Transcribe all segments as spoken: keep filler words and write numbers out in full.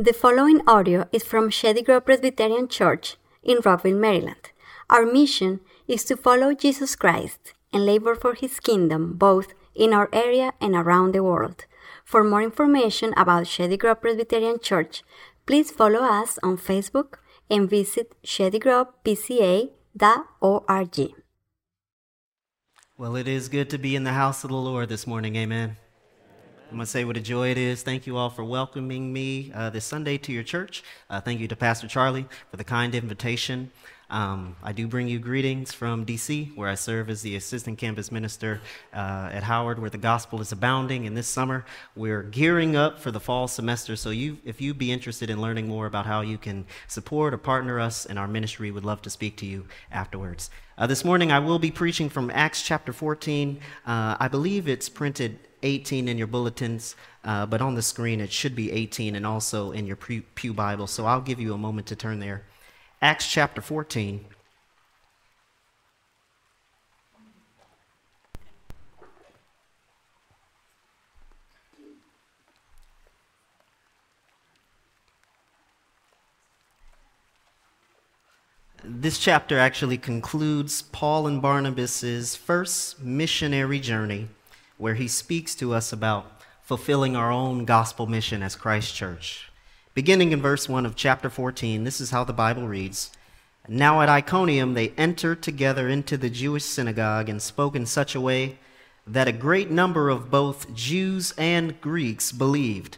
The following audio is from Shady Grove Presbyterian Church in Rockville, Maryland. Our mission is to follow Jesus Christ and labor for His kingdom both in our area and around the world. For more information about Shady Grove Presbyterian Church, please follow us on Facebook and visit shady grove p c a dot org. Well, it is good to be in the house of the Lord this morning, amen. I'm going to say what a joy it is. Thank you all for welcoming me uh, this Sunday to your church. Uh, thank you to Pastor Charlie for the kind invitation. Um, I do bring you greetings from D C, where I serve as the assistant campus minister uh, at Howard, where the gospel is abounding. And this summer, we're gearing up for the fall semester. So you, if you'd be interested in learning more about how you can support or partner us in our ministry, we'd love to speak to you afterwards. Uh, this morning, I will be preaching from Acts chapter fourteen. Uh, I believe it's printed eighteen in your bulletins, uh, but on the screen it should be eighteen and also in your pew, pew Bible, so I'll give you a moment to turn there. Acts chapter fourteen. This chapter actually concludes Paul and Barnabas's first missionary journey, where he speaks to us about fulfilling our own gospel mission as Christ's church. Beginning in verse one of chapter fourteen, this is how the Bible reads. Now at Iconium they entered together into the Jewish synagogue and spoke in such a way that a great number of both Jews and Greeks believed.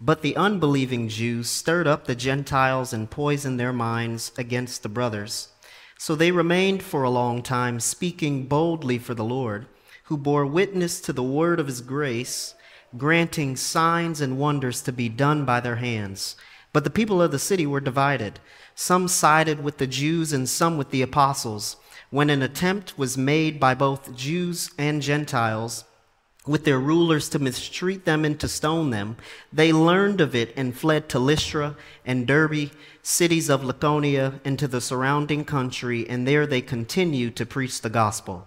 But the unbelieving Jews stirred up the Gentiles and poisoned their minds against the brothers. So they remained for a long time, speaking boldly for the Lord, who bore witness to the word of his grace, granting signs and wonders to be done by their hands. But the people of the city were divided. Some sided with the Jews and some with the apostles. When an attempt was made by both Jews and Gentiles with their rulers to mistreat them and to stone them, they learned of it and fled to Lystra and Derbe, cities of Lycaonia, and to the surrounding country, and there they continued to preach the gospel.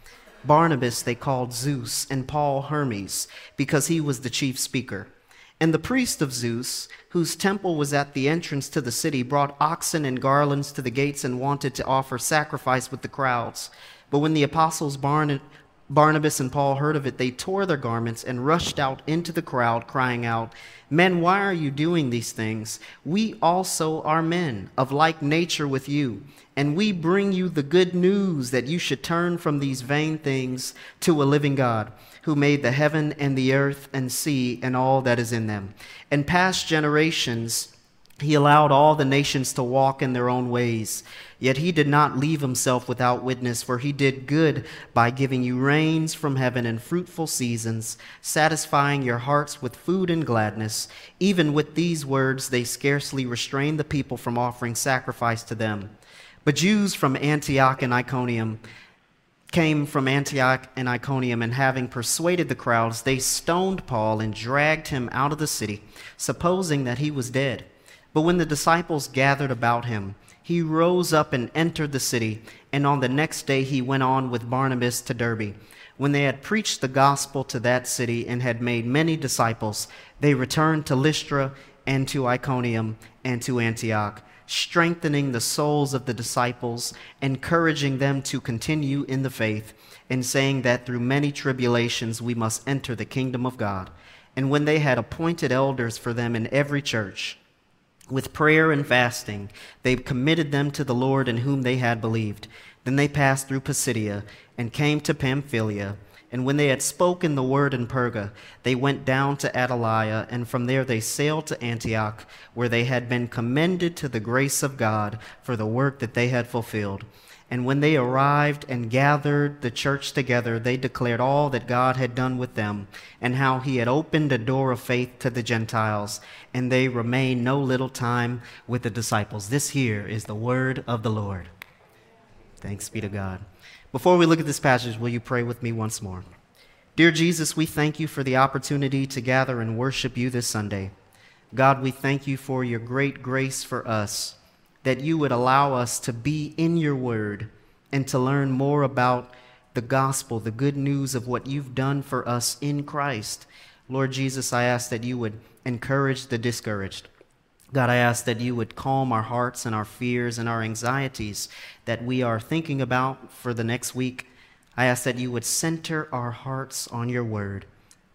Barnabas they called Zeus, and Paul Hermes, because he was the chief speaker. And the priest of Zeus, whose temple was at the entrance to the city, brought oxen and garlands to the gates and wanted to offer sacrifice with the crowds. But when the apostles Barn- Barnabas and Paul heard of it, they tore their garments and rushed out into the crowd, crying out, "Men, why are you doing these things? We also are men of like nature with you, and we bring you the good news that you should turn from these vain things to a living God, who made the heaven and the earth and sea and all that is in them. In past generations, he allowed all the nations to walk in their own ways. Yet he did not leave himself without witness, for he did good by giving you rains from heaven and fruitful seasons, satisfying your hearts with food and gladness. Even with these words, they scarcely restrained the people from offering sacrifice to them." But Jews from Antioch and Iconium came from Antioch and Iconium, and having persuaded the crowds, they stoned Paul and dragged him out of the city, supposing that he was dead. But when the disciples gathered about him, he rose up and entered the city, and on the next day he went on with Barnabas to Derbe. When they had preached the gospel to that city and had made many disciples, they returned to Lystra and to Iconium and to Antioch, strengthening the souls of the disciples, encouraging them to continue in the faith, and saying that through many tribulations we must enter the kingdom of God. And when they had appointed elders for them in every church, with prayer and fasting, they committed them to the Lord in whom they had believed. Then they passed through Pisidia and came to Pamphylia. And when they had spoken the word in Perga, they went down to Attalia, and from there they sailed to Antioch, where they had been commended to the grace of God for the work that they had fulfilled. And when they arrived and gathered the church together, they declared all that God had done with them and how he had opened a door of faith to the Gentiles. And they remained no little time with the disciples. This here is the word of the Lord. Thanks be to God. Before we look at this passage, will you pray with me once more? Dear Jesus, we thank you for the opportunity to gather and worship you this Sunday. God, we thank you for your great grace for us, that you would allow us to be in your word and to learn more about the gospel, the good news of what you've done for us in Christ. Lord Jesus, I ask that you would encourage the discouraged. God, I ask that you would calm our hearts and our fears and our anxieties that we are thinking about for the next week. I ask that you would center our hearts on your word,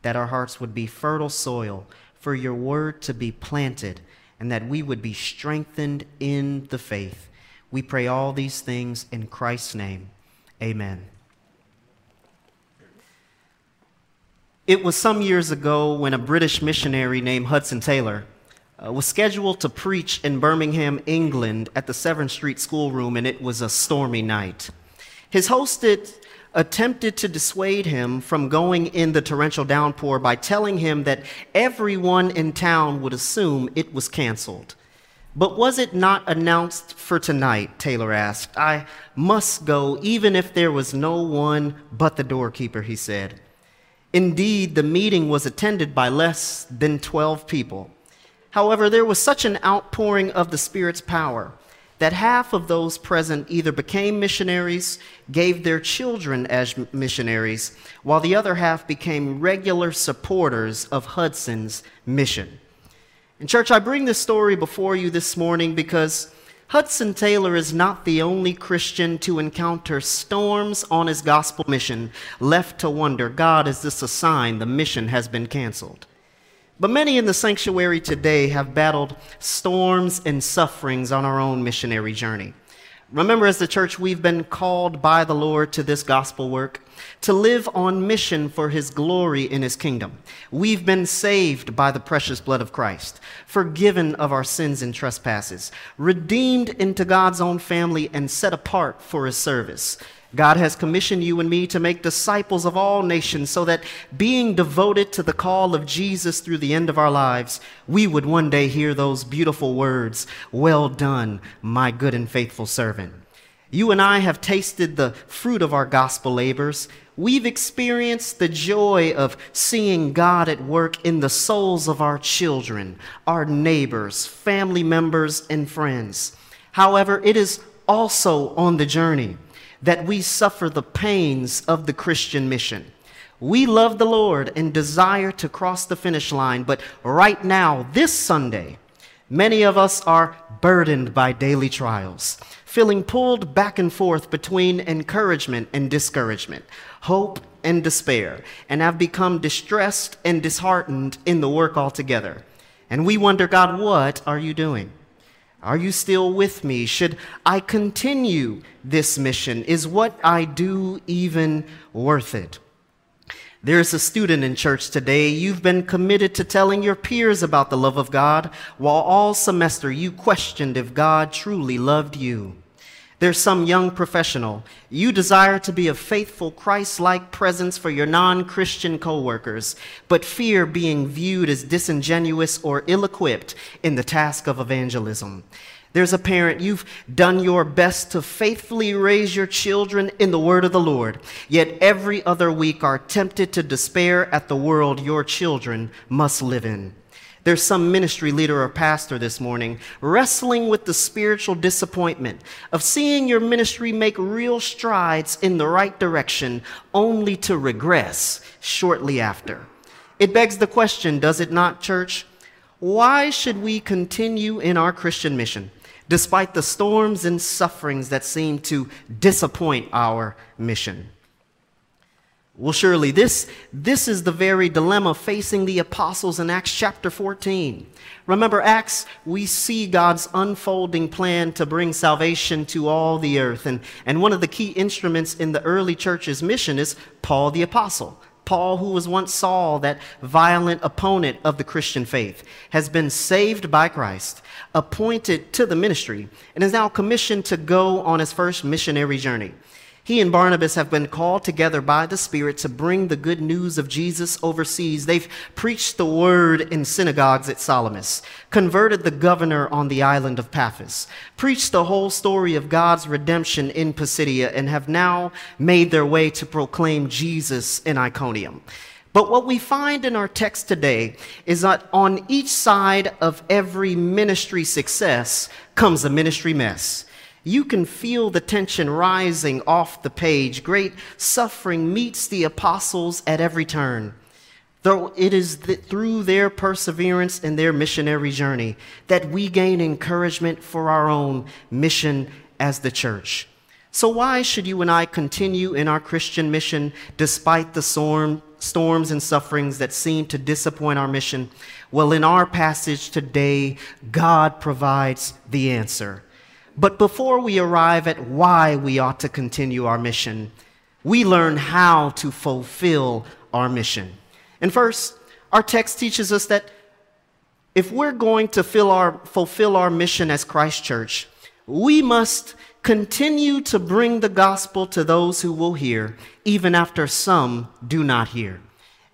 that our hearts would be fertile soil for your word to be planted, and that we would be strengthened in the faith. We pray all these things in Christ's name. Amen. It was some years ago when a British missionary named Hudson Taylor uh, was scheduled to preach in Birmingham, England at the Severn Street schoolroom, and it was a stormy night. His host attempted to dissuade him from going in the torrential downpour by telling him that everyone in town would assume it was canceled. "But was it not announced for tonight?" Taylor asked. "I must go, even if there was no one but the doorkeeper," he said. Indeed, the meeting was attended by less than twelve people. However, there was such an outpouring of the Spirit's power that half of those present either became missionaries, gave their children as missionaries, while the other half became regular supporters of Hudson's mission. And church, I bring this story before you this morning because Hudson Taylor is not the only Christian to encounter storms on his gospel mission, left to wonder, God, is this a sign the mission has been canceled? But many in the sanctuary today have battled storms and sufferings on our own missionary journey. Remember, as the church, we've been called by the Lord to this gospel work, to live on mission for his glory in his kingdom. We've been saved by the precious blood of Christ, forgiven of our sins and trespasses, redeemed into God's own family, and set apart for his service. God has commissioned you and me to make disciples of all nations so that, being devoted to the call of Jesus through the end of our lives, we would one day hear those beautiful words, "Well done, my good and faithful servant." You and I have tasted the fruit of our gospel labors. We've experienced the joy of seeing God at work in the souls of our children, our neighbors, family members, and friends. However, it is also on the journey that we suffer the pains of the Christian mission. We love the Lord and desire to cross the finish line, but right now, this Sunday, many of us are burdened by daily trials, feeling pulled back and forth between encouragement and discouragement, hope and despair, and have become distressed and disheartened in the work altogether. And we wonder, God, what are you doing? Are you still with me? Should I continue this mission? Is what I do even worth it? There's a student in church today. You've been committed to telling your peers about the love of God, while all semester you questioned if God truly loved you. There's some young professional. You desire to be a faithful, Christ-like presence for your non-Christian coworkers, but fear being viewed as disingenuous or ill-equipped in the task of evangelism. There's a parent. You've done your best to faithfully raise your children in the word of the Lord, yet every other week are tempted to despair at the world your children must live in. There's some ministry leader or pastor this morning wrestling with the spiritual disappointment of seeing your ministry make real strides in the right direction only to regress shortly after. It begs the question, does it not, church? Why should we continue in our Christian mission despite the storms and sufferings that seem to disappoint our mission? Well, surely this, this is the very dilemma facing the apostles in Acts chapter fourteen. Remember, Acts, we see God's unfolding plan to bring salvation to all the earth. And, and one of the key instruments in the early church's mission is Paul the apostle, Paul, who was once Saul, that violent opponent of the Christian faith, has been saved by Christ, appointed to the ministry, and is now commissioned to go on his first missionary journey. He and Barnabas have been called together by the Spirit to bring the good news of Jesus overseas. They've preached the word in synagogues at Salamis, converted the governor on the island of Paphos, preached the whole story of God's redemption in Pisidia, and have now made their way to proclaim Jesus in Iconium. But what we find in our text today is that on each side of every ministry success comes a ministry mess. You can feel the tension rising off the page. Great suffering meets the apostles at every turn. Though it is th- through their perseverance and their missionary journey that we gain encouragement for our own mission as the church. So why should you and I continue in our Christian mission despite the storm, storms and sufferings that seem to disappoint our mission? Well, in our passage today, God provides the answer. But before we arrive at why we ought to continue our mission, we learn how to fulfill our mission. And first, our text teaches us that if we're going to fill our, fulfill our mission as Christ Church, we must continue to bring the gospel to those who will hear, even after some do not hear.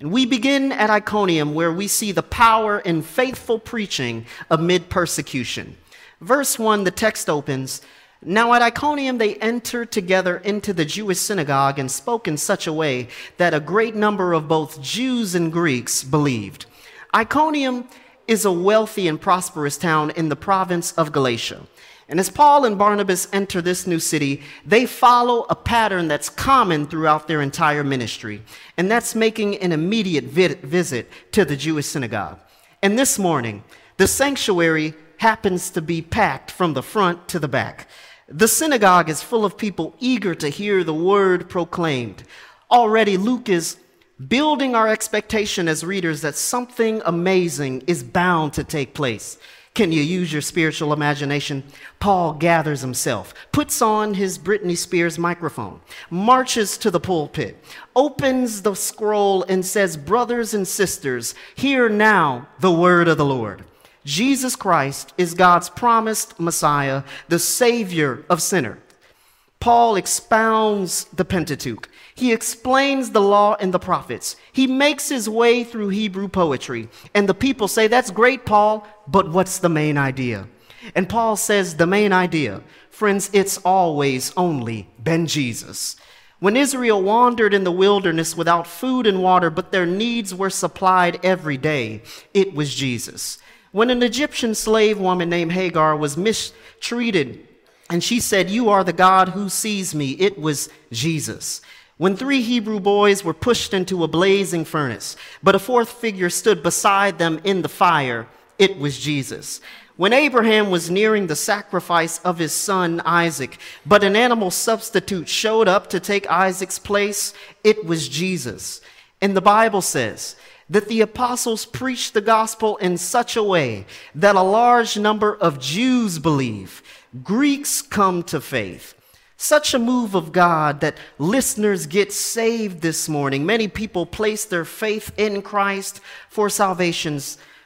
And we begin at Iconium, where we see the power in faithful preaching amid persecution. Verse one, the text opens, "Now at Iconium they entered together into the Jewish synagogue and spoke in such a way that a great number of both Jews and Greeks believed." Iconium is a wealthy and prosperous town in the province of Galatia. And as Paul and Barnabas enter this new city, they follow a pattern that's common throughout their entire ministry, and that's making an immediate visit to the Jewish synagogue. And this morning, the sanctuary happens to be packed from the front to the back. The synagogue is full of people eager to hear the word proclaimed. Already, Luke is building our expectation as readers that something amazing is bound to take place. Can you use your spiritual imagination? Paul gathers himself, puts on his Britney Spears microphone, marches to the pulpit, opens the scroll and says, "Brothers and sisters, hear now the word of the Lord. Jesus Christ is God's promised Messiah, the Savior of sinners." Paul expounds the Pentateuch. He explains the law and the prophets. He makes his way through Hebrew poetry. And the people say, "That's great, Paul, but what's the main idea?" And Paul says, "The main idea, friends, it's always only been Jesus." When Israel wandered in the wilderness without food and water, but their needs were supplied every day, it was Jesus. When an Egyptian slave woman named Hagar was mistreated and she said, "You are the God who sees me," it was Jesus. When three Hebrew boys were pushed into a blazing furnace, but a fourth figure stood beside them in the fire, it was Jesus. When Abraham was nearing the sacrifice of his son Isaac, but an animal substitute showed up to take Isaac's place, it was Jesus. And the Bible says that the apostles preached the gospel in such a way that a large number of Jews believe, Greeks come to faith. Such a move of God that listeners get saved this morning. Many people place their faith in Christ for salvation.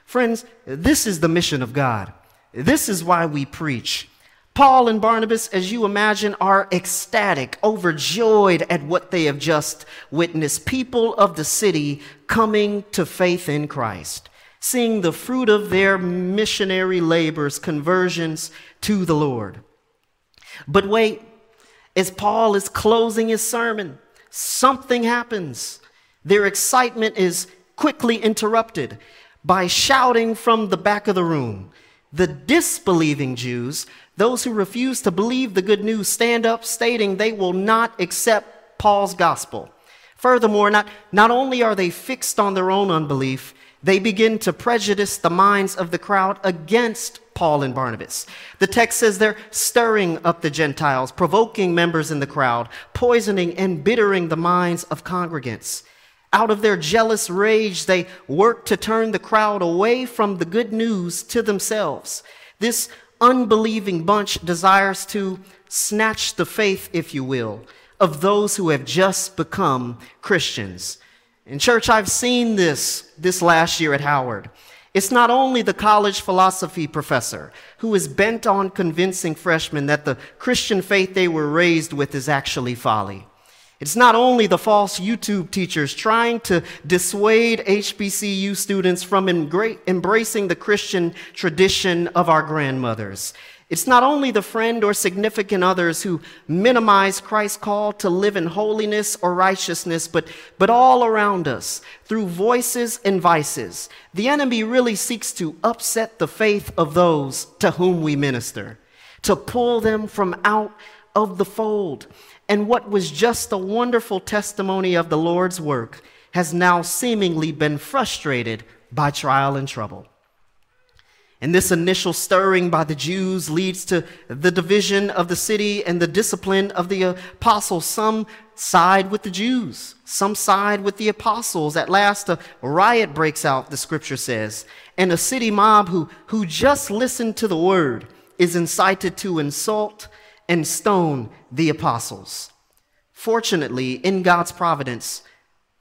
Friends, this is the mission of God. This is why we preach. Paul and Barnabas, as you imagine, are ecstatic, overjoyed at what they have just witnessed. People of the city coming to faith in Christ, seeing the fruit of their missionary labors, conversions to the Lord. But wait, as Paul is closing his sermon, something happens. Their excitement is quickly interrupted by shouting from the back of the room. The disbelieving Jews, those who refuse to believe the good news, stand up, stating they will not accept Paul's gospel. Furthermore, not, not only are they fixed on their own unbelief, they begin to prejudice the minds of the crowd against Paul and Barnabas. The text says they're stirring up the Gentiles, provoking members in the crowd, poisoning and bittering the minds of congregants. Out of their jealous rage, they work to turn the crowd away from the good news to themselves. This unbelieving bunch desires to snatch the faith, if you will, of those who have just become Christians. And church, I've seen this this last year at Howard. It's not only the college philosophy professor who is bent on convincing freshmen that the Christian faith they were raised with is actually folly. It's not only the false YouTube teachers trying to dissuade H B C U students from engra- embracing the Christian tradition of our grandmothers. It's not only the friend or significant others who minimize Christ's call to live in holiness or righteousness, but, but all around us, through voices and vices, the enemy really seeks to upset the faith of those to whom we minister, to pull them from out of the fold. And what was just a wonderful testimony of the Lord's work has now seemingly been frustrated by trial and trouble. And this initial stirring by the Jews leads to the division of the city and the discipline of the apostles. Some side with the Jews, some side with the apostles. At last, a riot breaks out, the scripture says, and a city mob who, who just listened to the word is incited to insult and stone the apostles. Fortunately, in God's providence,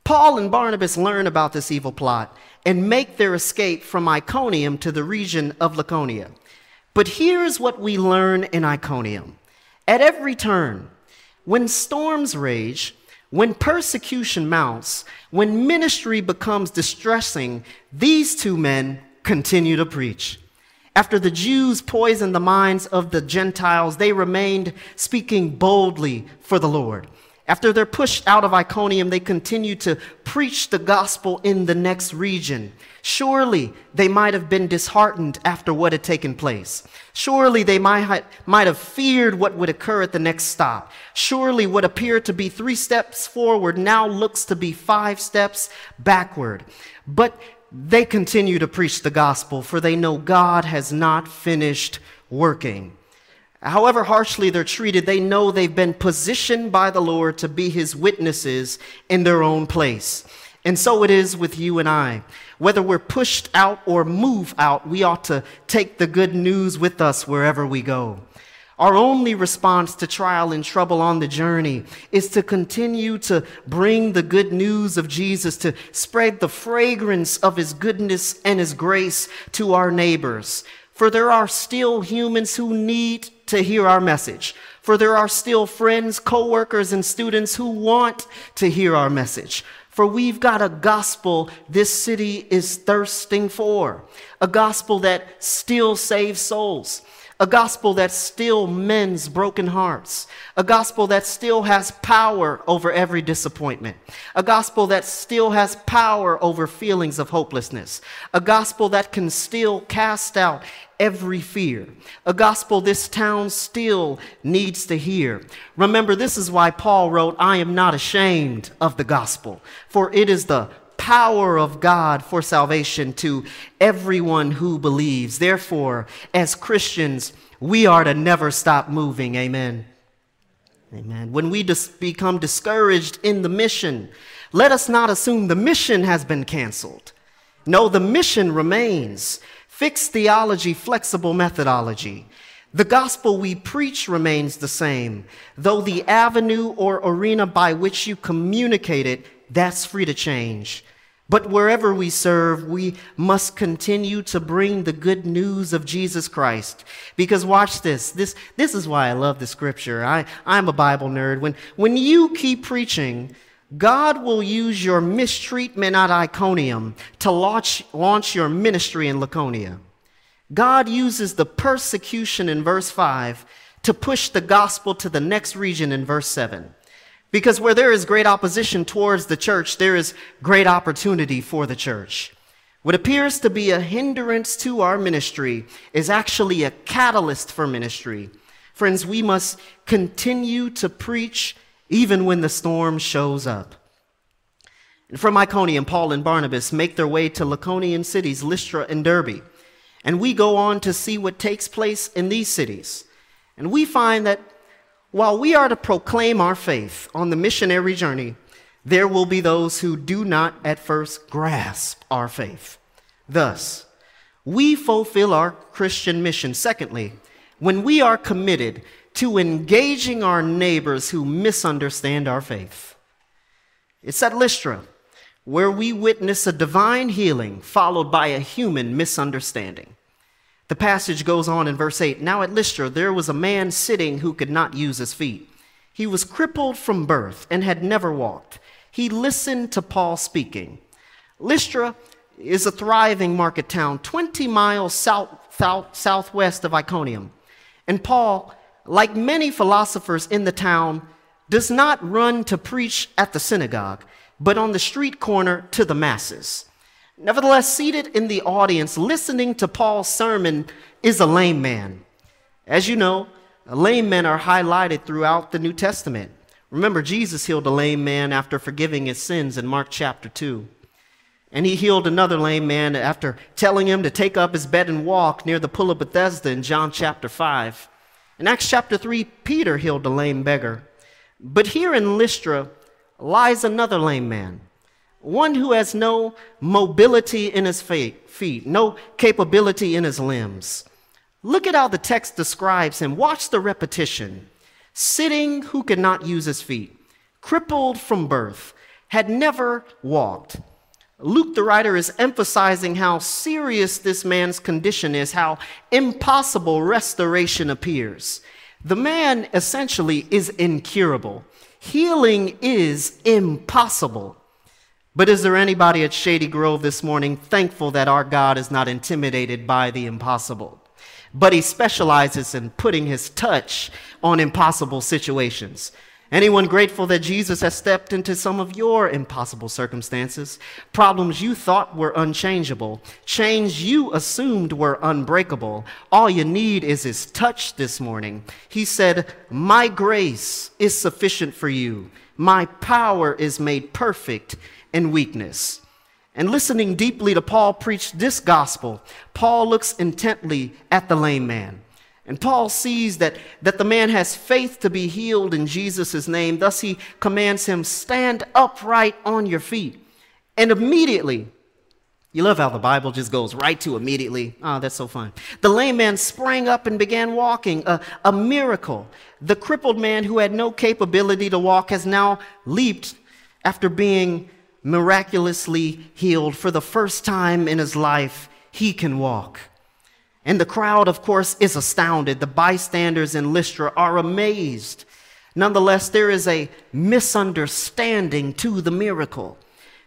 Paul and Barnabas learn about this evil plot and make their escape from Iconium to the region of Lycaonia. But here's what we learn in Iconium. At every turn, when storms rage, when persecution mounts, when ministry becomes distressing, these two men continue to preach. After the Jews poisoned the minds of the Gentiles, they remained speaking boldly for the Lord. After they're pushed out of Iconium, they continue to preach the gospel in the next region. Surely they might have been disheartened after what had taken place. Surely they might have feared what would occur at the next stop. Surely what appeared to be three steps forward now looks to be five steps backward. But they continue to preach the gospel, for they know God has not finished working. However harshly they're treated, they know they've been positioned by the Lord to be his witnesses in their own place. And so it is with you and I. Whether we're pushed out or move out, we ought to take the good news with us wherever we go. Our only response to trial and trouble on the journey is to continue to bring the good news of Jesus, to spread the fragrance of his goodness and his grace to our neighbors. For there are still humans who need to hear our message. For there are still friends, co-workers, and students who want to hear our message. For we've got a gospel this city is thirsting for, a gospel that still saves souls, a gospel that still mends broken hearts, a gospel that still has power over every disappointment, a gospel that still has power over feelings of hopelessness, a gospel that can still cast out every fear, a gospel this town still needs to hear. Remember, this is why Paul wrote, "I am not ashamed of the gospel, for it is the power of God for salvation to everyone who believes." Therefore, as Christians, we are to never stop moving. Amen. Amen. When we dis- become discouraged in the mission, let us not assume the mission has been canceled. No, the mission remains. Fixed theology, flexible methodology. The gospel we preach remains the same, though the avenue or arena by which you communicate it, that's free to change. But wherever we serve, we must continue to bring the good news of Jesus Christ. Because watch this. This, this is why I love the scripture. I, I'm a Bible nerd. When, when you keep preaching, God will use your mistreatment at Iconium to launch, launch your ministry in Lycaonia. God uses the persecution in verse five to push the gospel to the next region in verse seven. Because where there is great opposition towards the church, there is great opportunity for the church. What appears to be a hindrance to our ministry is actually a catalyst for ministry. Friends, we must continue to preach even when the storm shows up. And from Iconium, Paul and Barnabas make their way to Lycaonian cities, Lystra and Derbe. And we go on to see what takes place in these cities. And we find that while we are to proclaim our faith on the missionary journey, there will be those who do not at first grasp our faith. Thus, we fulfill our Christian mission. Secondly, when we are committed to engaging our neighbors who misunderstand our faith. It's at Lystra where we witness a divine healing followed by a human misunderstanding. The passage goes on in verse eight. Now at Lystra, there was a man sitting who could not use his feet. He was crippled from birth and had never walked. He listened to Paul speaking. Lystra is a thriving market town, twenty miles south, south, southwest of Iconium. And Paul, like many philosophers in the town, does not run to preach at the synagogue, but on the street corner to the masses. Nevertheless, seated in the audience, listening to Paul's sermon is a lame man. As you know, lame men are highlighted throughout the New Testament. Remember, Jesus healed a lame man after forgiving his sins in Mark chapter two. And he healed another lame man after telling him to take up his bed and walk near the pool of Bethesda in John chapter five. In Acts chapter three, Peter healed a lame beggar. But here in Lystra lies another lame man, one who has no mobility in his feet, no capability in his limbs. Look at how the text describes him. Watch the repetition. Sitting who could not use his feet, crippled from birth, had never walked. Luke, the writer, is emphasizing how serious this man's condition is, how impossible restoration appears. The man essentially is incurable. Healing is impossible. But is there anybody at Shady Grove this morning thankful that our God is not intimidated by the impossible? But he specializes in putting his touch on impossible situations. Anyone grateful that Jesus has stepped into some of your impossible circumstances, problems you thought were unchangeable, chains you assumed were unbreakable? All you need is his touch this morning. He said, "My grace is sufficient for you. My power is made perfect in weakness." And listening deeply to Paul preach this gospel, Paul looks intently at the lame man. And Paul sees that, that the man has faith to be healed in Jesus' name. Thus he commands him, stand upright on your feet. And immediately, you love how the Bible just goes right to immediately. Oh, that's so fun. The lame man sprang up and began walking, a, a miracle. The crippled man who had no capability to walk has now leaped after being miraculously healed. For the first time in his life, he can walk. And the crowd, of course, is astounded. The bystanders in Lystra are amazed. Nonetheless, there is a misunderstanding to the miracle.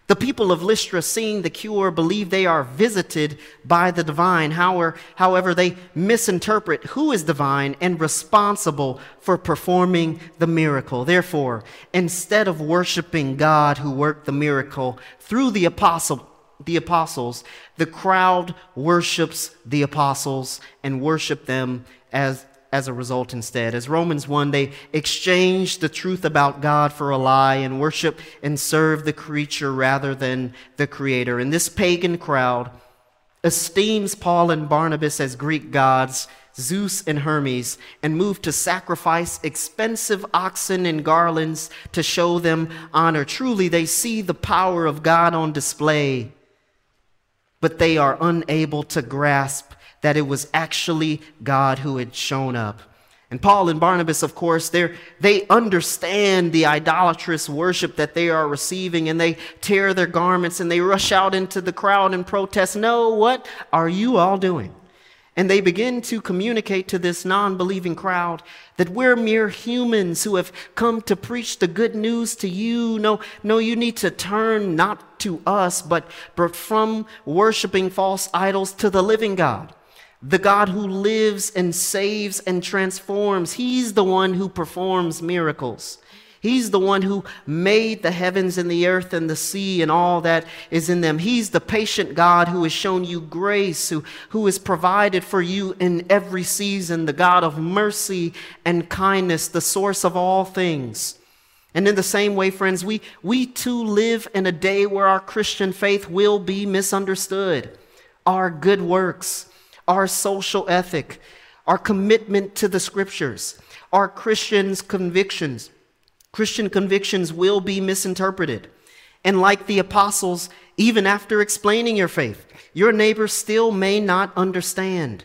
The people of Lystra, seeing the cure, believe they are visited by the divine. However, they misinterpret who is divine and responsible for performing the miracle. Therefore, instead of worshiping God who worked the miracle through the apostle, the apostles, the crowd worships the apostles and worship them as, as a result instead. As Romans one, they exchange the truth about God for a lie and worship and serve the creature rather than the creator. And this pagan crowd esteems Paul and Barnabas as Greek gods, Zeus and Hermes, and move to sacrifice expensive oxen and garlands to show them honor. Truly, they see the power of God on display, but they are unable to grasp that it was actually God who had shown up. And Paul and Barnabas, of course, they understand the idolatrous worship that they are receiving, and they tear their garments and they rush out into the crowd and protest, "No, what are you all doing?" And they begin to communicate to this non-believing crowd that we're mere humans who have come to preach the good news to you. No, no, you need to turn not to us, but, but from worshiping false idols to the living God, the God who lives and saves and transforms. He's the one who performs miracles. He's the one who made the heavens and the earth and the sea and all that is in them. He's the patient God who has shown you grace, who, who has provided for you in every season, the God of mercy and kindness, the source of all things. And in the same way, friends, we, we too live in a day where our Christian faith will be misunderstood. Our good works, our social ethic, our commitment to the scriptures, our Christian's convictions, Christian convictions will be misinterpreted. And like the apostles, even after explaining your faith, your neighbor still may not understand.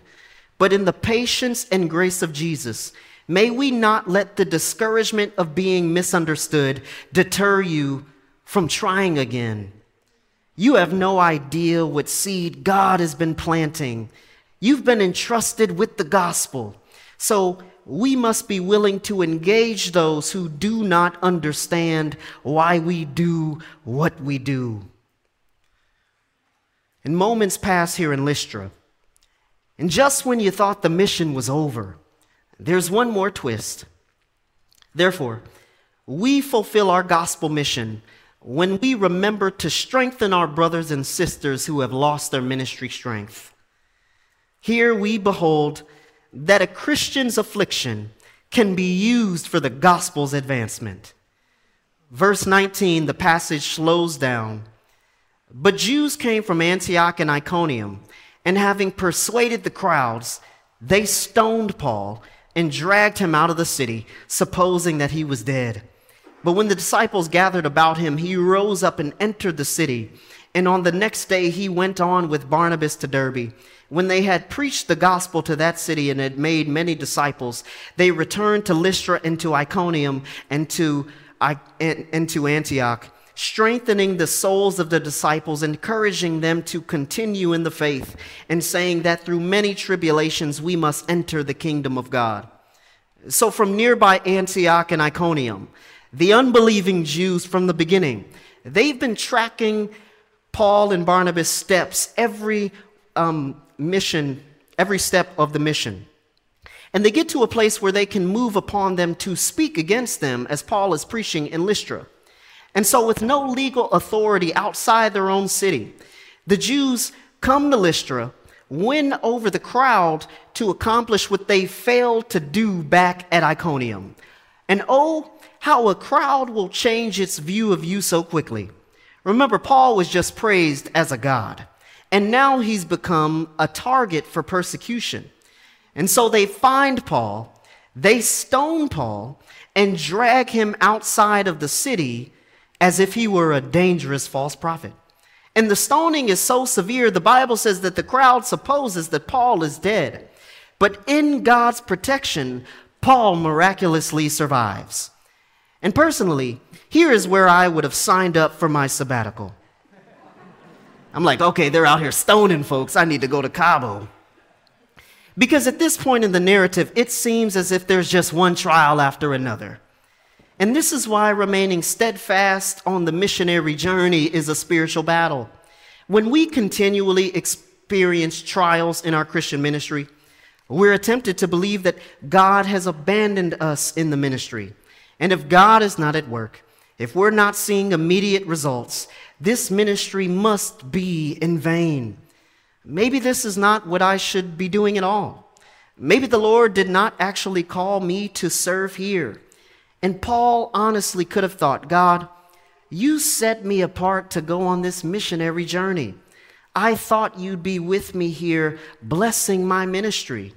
But in the patience and grace of Jesus, may we not let the discouragement of being misunderstood deter you from trying again. You have no idea what seed God has been planting. You've been entrusted with the gospel. So we must be willing to engage those who do not understand why we do what we do. And moments pass here in Lystra. And just when you thought the mission was over, there's one more twist. Therefore, we fulfill our gospel mission when we remember to strengthen our brothers and sisters who have lost their ministry strength. Here we behold that a Christian's affliction can be used for the gospel's advancement. Verse nineteen, the passage slows down. But Jews came from Antioch and Iconium, and having persuaded the crowds, they stoned Paul and dragged him out of the city, supposing that he was dead. But when the disciples gathered about him, he rose up and entered the city. And on the next day, he went on with Barnabas to Derbe. When they had preached the gospel to that city and had made many disciples, they returned to Lystra and to Iconium and to, and to Antioch, strengthening the souls of the disciples, encouraging them to continue in the faith, and saying that through many tribulations we must enter the kingdom of God. So from nearby Antioch and Iconium, the unbelieving Jews from the beginning, they've been tracking Paul and Barnabas' steps, every um, mission, every step of the mission. And they get to a place where they can move upon them to speak against them as Paul is preaching in Lystra. And so with no legal authority outside their own city, the Jews come to Lystra, win over the crowd to accomplish what they failed to do back at Iconium. And oh, how a crowd will change its view of you so quickly. Remember, Paul was just praised as a god, and now he's become a target for persecution. And so they find Paul, they stone Paul, and drag him outside of the city as if he were a dangerous false prophet. And the stoning is so severe, the Bible says that the crowd supposes that Paul is dead. But in God's protection, Paul miraculously survives. And personally, here is where I would have signed up for my sabbatical. I'm like, okay, they're out here stoning folks. I need to go to Cabo. Because at this point in the narrative, it seems as if there's just one trial after another. And this is why remaining steadfast on the missionary journey is a spiritual battle. When we continually experience trials in our Christian ministry, we're tempted to believe that God has abandoned us in the ministry. And if God is not at work, if we're not seeing immediate results, this ministry must be in vain. Maybe this is not what I should be doing at all. Maybe the Lord did not actually call me to serve here. And Paul honestly could have thought, God, you set me apart to go on this missionary journey. I thought you'd be with me here, blessing my ministry.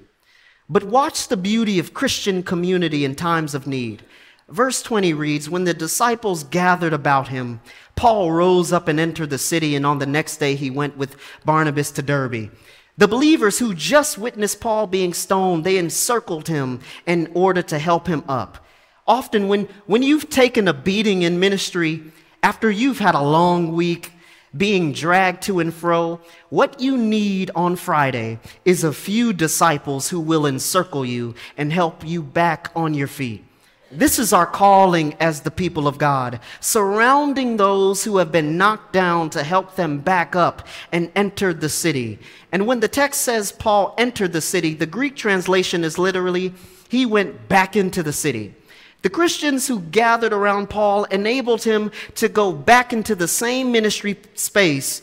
But watch the beauty of Christian community in times of need. Verse twenty reads, when the disciples gathered about him, Paul rose up and entered the city, and on the next day he went with Barnabas to Derbe. The believers who just witnessed Paul being stoned, they encircled him in order to help him up. Often when, when you've taken a beating in ministry, after you've had a long week being dragged to and fro, what you need on Friday is a few disciples who will encircle you and help you back on your feet. This is our calling as the people of God, surrounding those who have been knocked down to help them back up and enter the city. And when the text says Paul entered the city, the Greek translation is literally, he went back into the city. The Christians who gathered around Paul enabled him to go back into the same ministry space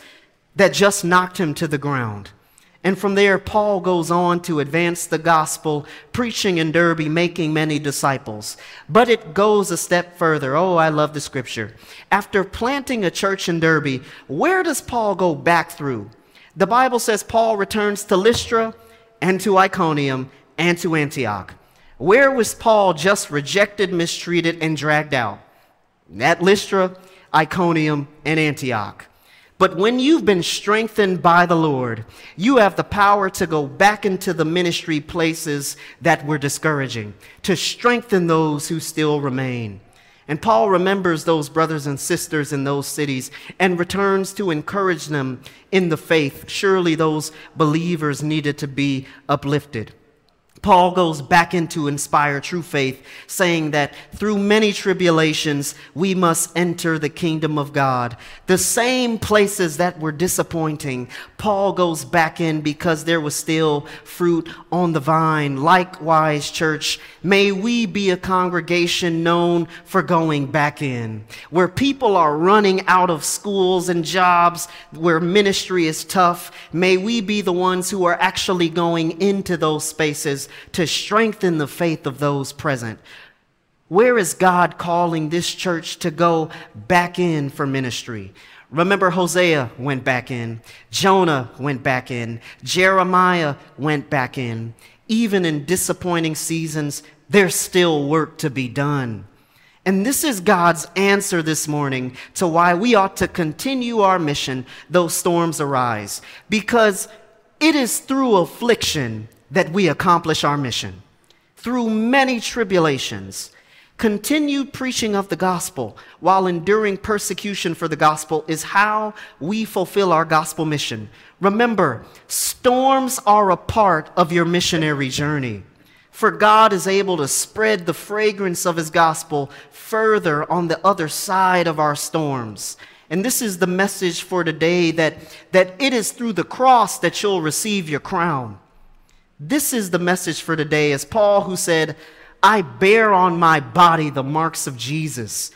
that just knocked him to the ground. And from there, Paul goes on to advance the gospel, preaching in Derbe, making many disciples. But it goes a step further. Oh, I love the scripture. After planting a church in Derbe, where does Paul go back through? The Bible says Paul returns to Lystra and to Iconium and to Antioch. Where was Paul just rejected, mistreated, and dragged out? At Lystra, Iconium, and Antioch. But when you've been strengthened by the Lord, you have the power to go back into the ministry places that were discouraging, to strengthen those who still remain. And Paul remembers those brothers and sisters in those cities and returns to encourage them in the faith. Surely those believers needed to be uplifted. Paul goes back into inspire true faith, saying that through many tribulations, we must enter the kingdom of God. The same places that were disappointing, Paul goes back in because there was still fruit on the vine. Likewise, church, may we be a congregation known for going back in, where people are running out of schools and jobs, where ministry is tough. May we be the ones who are actually going into those spaces to strengthen the faith of those present. Where is God calling this church to go back in for ministry? Remember, Hosea went back in, Jonah went back in, Jeremiah went back in. Even in disappointing seasons, there's still work to be done. And this is God's answer this morning to why we ought to continue our mission, though storms arise, because it is through affliction that we accomplish our mission. Through many tribulations, continued preaching of the gospel while enduring persecution for the gospel is how we fulfill our gospel mission. Remember, storms are a part of your missionary journey, for God is able to spread the fragrance of his gospel further on the other side of our storms. And this is the message for today, that, that it is through the cross that you'll receive your crown. This is the message for today, as Paul, who said, I bear on my body the marks of Jesus.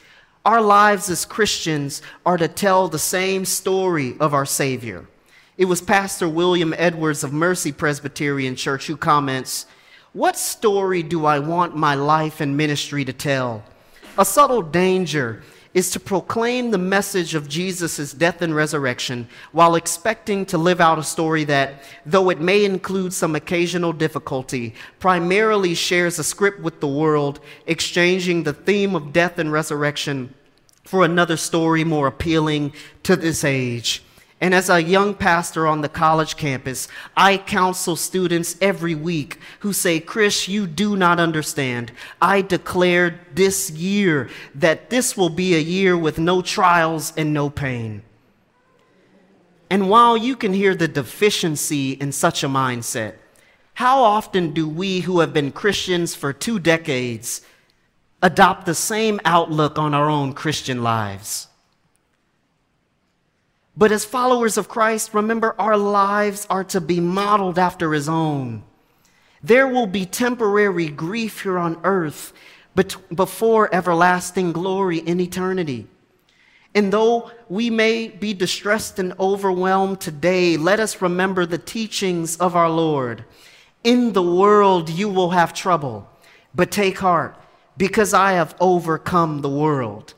Our lives as Christians are to tell the same story of our Savior. It was Pastor William Edwards of Mercy Presbyterian Church who comments, "What story do I want my life and ministry to tell? A subtle danger is to proclaim the message of Jesus' death and resurrection while expecting to live out a story that, though it may include some occasional difficulty, primarily shares a script with the world, exchanging the theme of death and resurrection for another story more appealing to this age." And as a young pastor on the college campus, I counsel students every week who say, "Chris, you do not understand. I declared this year that this will be a year with no trials and no pain." And while you can hear the deficiency in such a mindset, how often do we who have been Christians for two decades adopt the same outlook on our own Christian lives? But as followers of Christ, remember, our lives are to be modeled after his own. There will be temporary grief here on earth, but before everlasting glory in eternity. And though we may be distressed and overwhelmed today, let us remember the teachings of our Lord. In the world you will have trouble, but take heart, because I have overcome the world.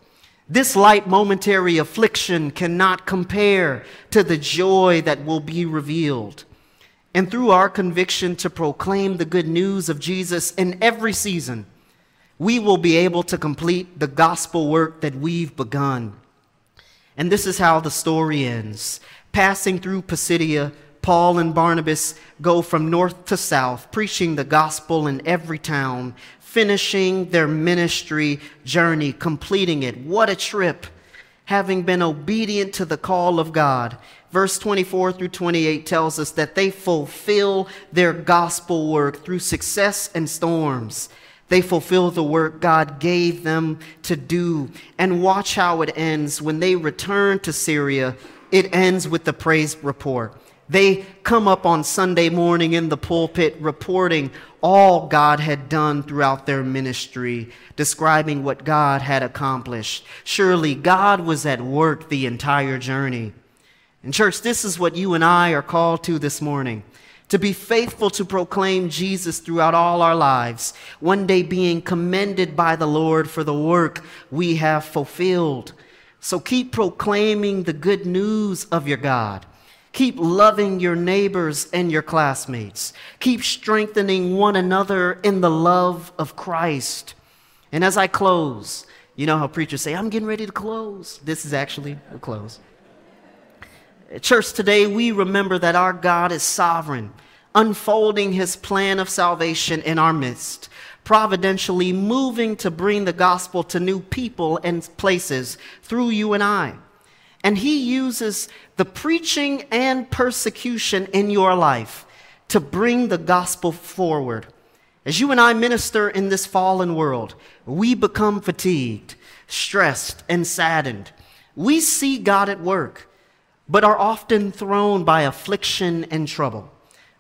This light momentary affliction cannot compare to the joy that will be revealed. And through our conviction to proclaim the good news of Jesus in every season, we will be able to complete the gospel work that we've begun. And this is how the story ends. Passing through Pisidia, Paul and Barnabas go from north to south, preaching the gospel in every town, finishing their ministry journey, completing it. What a trip, having been obedient to the call of God. Verse twenty-four through twenty-eight tells us that they fulfill their gospel work through success and storms. They fulfill the work God gave them to do. And watch how it ends. When they return to Syria, it ends with the praise report. They come up on Sunday morning in the pulpit reporting all God had done throughout their ministry, describing what God had accomplished. Surely God was at work the entire journey. And church, this is what you and I are called to this morning, to be faithful to proclaim Jesus throughout all our lives, one day being commended by the Lord for the work we have fulfilled. So keep proclaiming the good news of your God. Keep loving your neighbors and your classmates. Keep strengthening one another in the love of Christ. And as I close, you know how preachers say, "I'm getting ready to close." This is actually a close. Church, today we remember that our God is sovereign unfolding his plan of salvation in our midst, providentially moving to bring the gospel to new people and places through you and I. And he uses the preaching and persecution in your life to bring the gospel forward. As you and I minister in this fallen world, we become fatigued, stressed, and saddened. We see God at work, but are often thrown by affliction and trouble.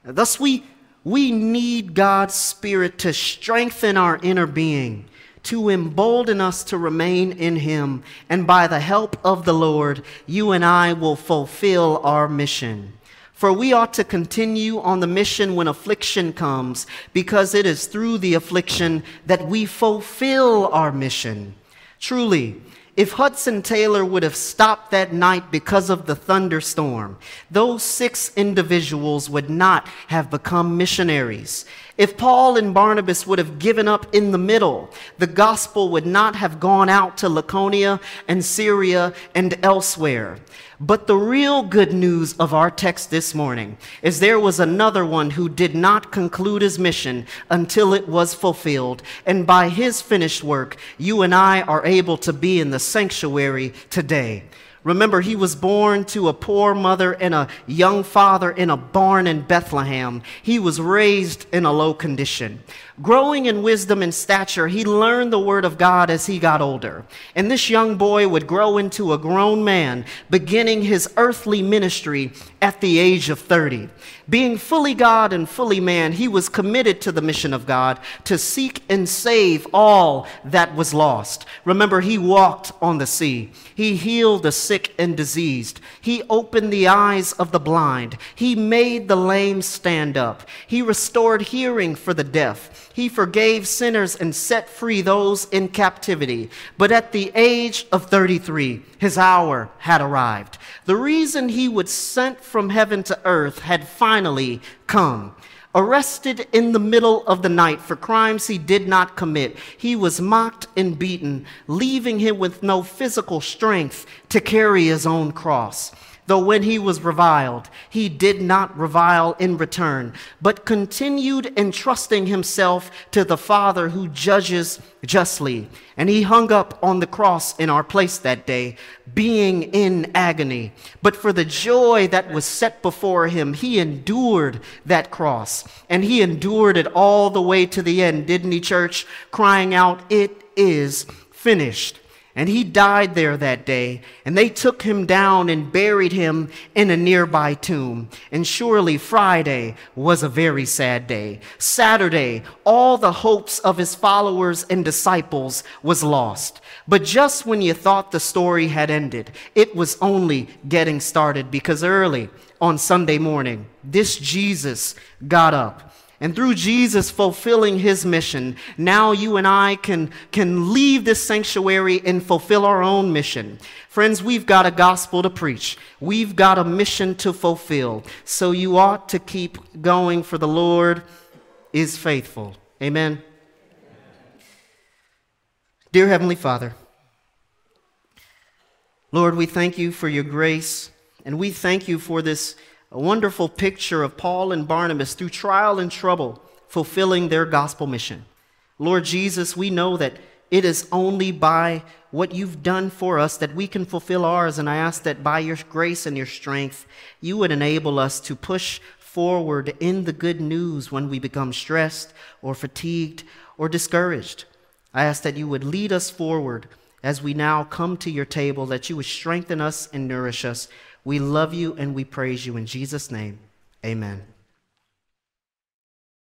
Thus, we, we need God's Spirit to strengthen our inner being, to embolden us to remain in Him, and by the help of the Lord, you and I will fulfill our mission. For we ought to continue on the mission when affliction comes, because it is through the affliction that we fulfill our mission. Truly, if Hudson Taylor would have stopped that night because of the thunderstorm, those six individuals would not have become missionaries. If Paul and Barnabas would have given up in the middle, the gospel would not have gone out to Lycaonia and Syria and elsewhere. But the real good news of our text this morning is there was another one who did not conclude his mission until it was fulfilled. And by his finished work, you and I are able to be in the sanctuary today. Remember, he was born to a poor mother and a young father in a barn in Bethlehem. He was raised in a low condition. Growing in wisdom and stature, he learned the word of God as he got older. And this young boy would grow into a grown man, beginning his earthly ministry at the age of thirty. Being fully God and fully man, he was committed to the mission of God to seek and save all that was lost. Remember, he walked on the sea. He healed the sick and diseased. He opened the eyes of the blind. He made the lame stand up. He restored hearing for the deaf. He forgave sinners and set free those in captivity. But at the age of thirty-three, his hour had arrived. The reason he was sent from heaven to earth had finally come. Arrested in the middle of the night for crimes he did not commit, he was mocked and beaten, leaving him with no physical strength to carry his own cross. Though when he was reviled, he did not revile in return, but continued entrusting himself to the Father who judges justly. And he hung up on the cross in our place that day, being in agony. But for the joy that was set before him, he endured that cross. And he endured it all the way to the end, didn't he, church? Crying out, "It is finished." And he died there that day, and they took him down and buried him in a nearby tomb. And surely Friday was a very sad day. Saturday, all the hopes of his followers and disciples was lost. But just when you thought the story had ended, it was only getting started, because early on Sunday morning, this Jesus got up. And through Jesus fulfilling his mission, now you and I can, can leave this sanctuary and fulfill our own mission. Friends, we've got a gospel to preach. We've got a mission to fulfill. So you ought to keep going, for the Lord is faithful. Amen. Dear Heavenly Father, Lord, we thank you for your grace, and we thank you for this a wonderful picture of Paul and Barnabas through trial and trouble fulfilling their gospel mission. Lord Jesus, we know that it is only by what you've done for us that we can fulfill ours, and I ask that by your grace and your strength, you would enable us to push forward in the good news when we become stressed or fatigued or discouraged. I ask that you would lead us forward as we now come to your table, that you would strengthen us and nourish us. We love you and we praise you in Jesus' name. Amen.